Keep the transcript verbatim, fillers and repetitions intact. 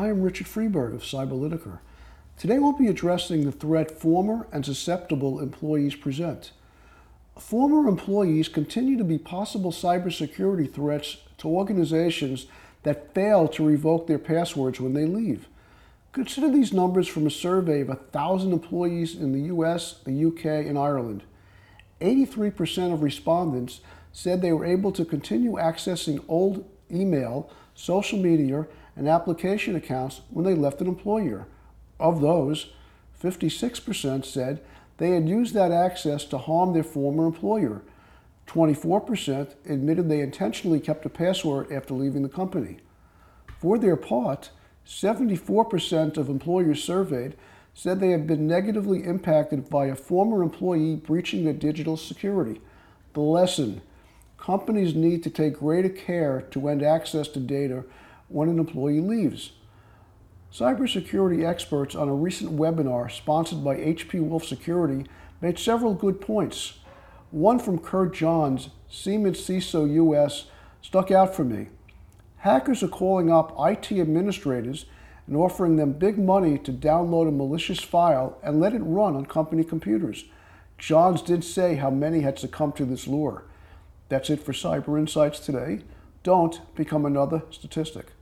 I am Richard Freiberg of Cyberlitica. Today we'll be addressing the threat former and susceptible employees present. Former employees continue to be possible cybersecurity threats to organizations that fail to revoke their passwords when they leave. Consider these numbers from a survey of one thousand employees in the U S, the U K, and Ireland. eighty-three percent of respondents said they were able to continue accessing old email, social media, and application accounts when they left an employer. Of those, fifty-six percent said they had used that access to harm their former employer. twenty-four percent admitted they intentionally kept a password after leaving the company. For their part, seventy-four percent of employers surveyed said they have been negatively impacted by a former employee breaching their digital security. The lesson: companies need to take greater care to end access to data when an employee leaves. Cybersecurity experts on a recent webinar sponsored by H P Wolf Security made several good points. One from Kurt Johns, Siemens C I S O U S, stuck out for me. Hackers are calling up I T administrators and offering them big money to download a malicious file and let it run on company computers. Johns did say how many had succumbed to this lure. That's it for Cyber Insights today. Don't become another statistic.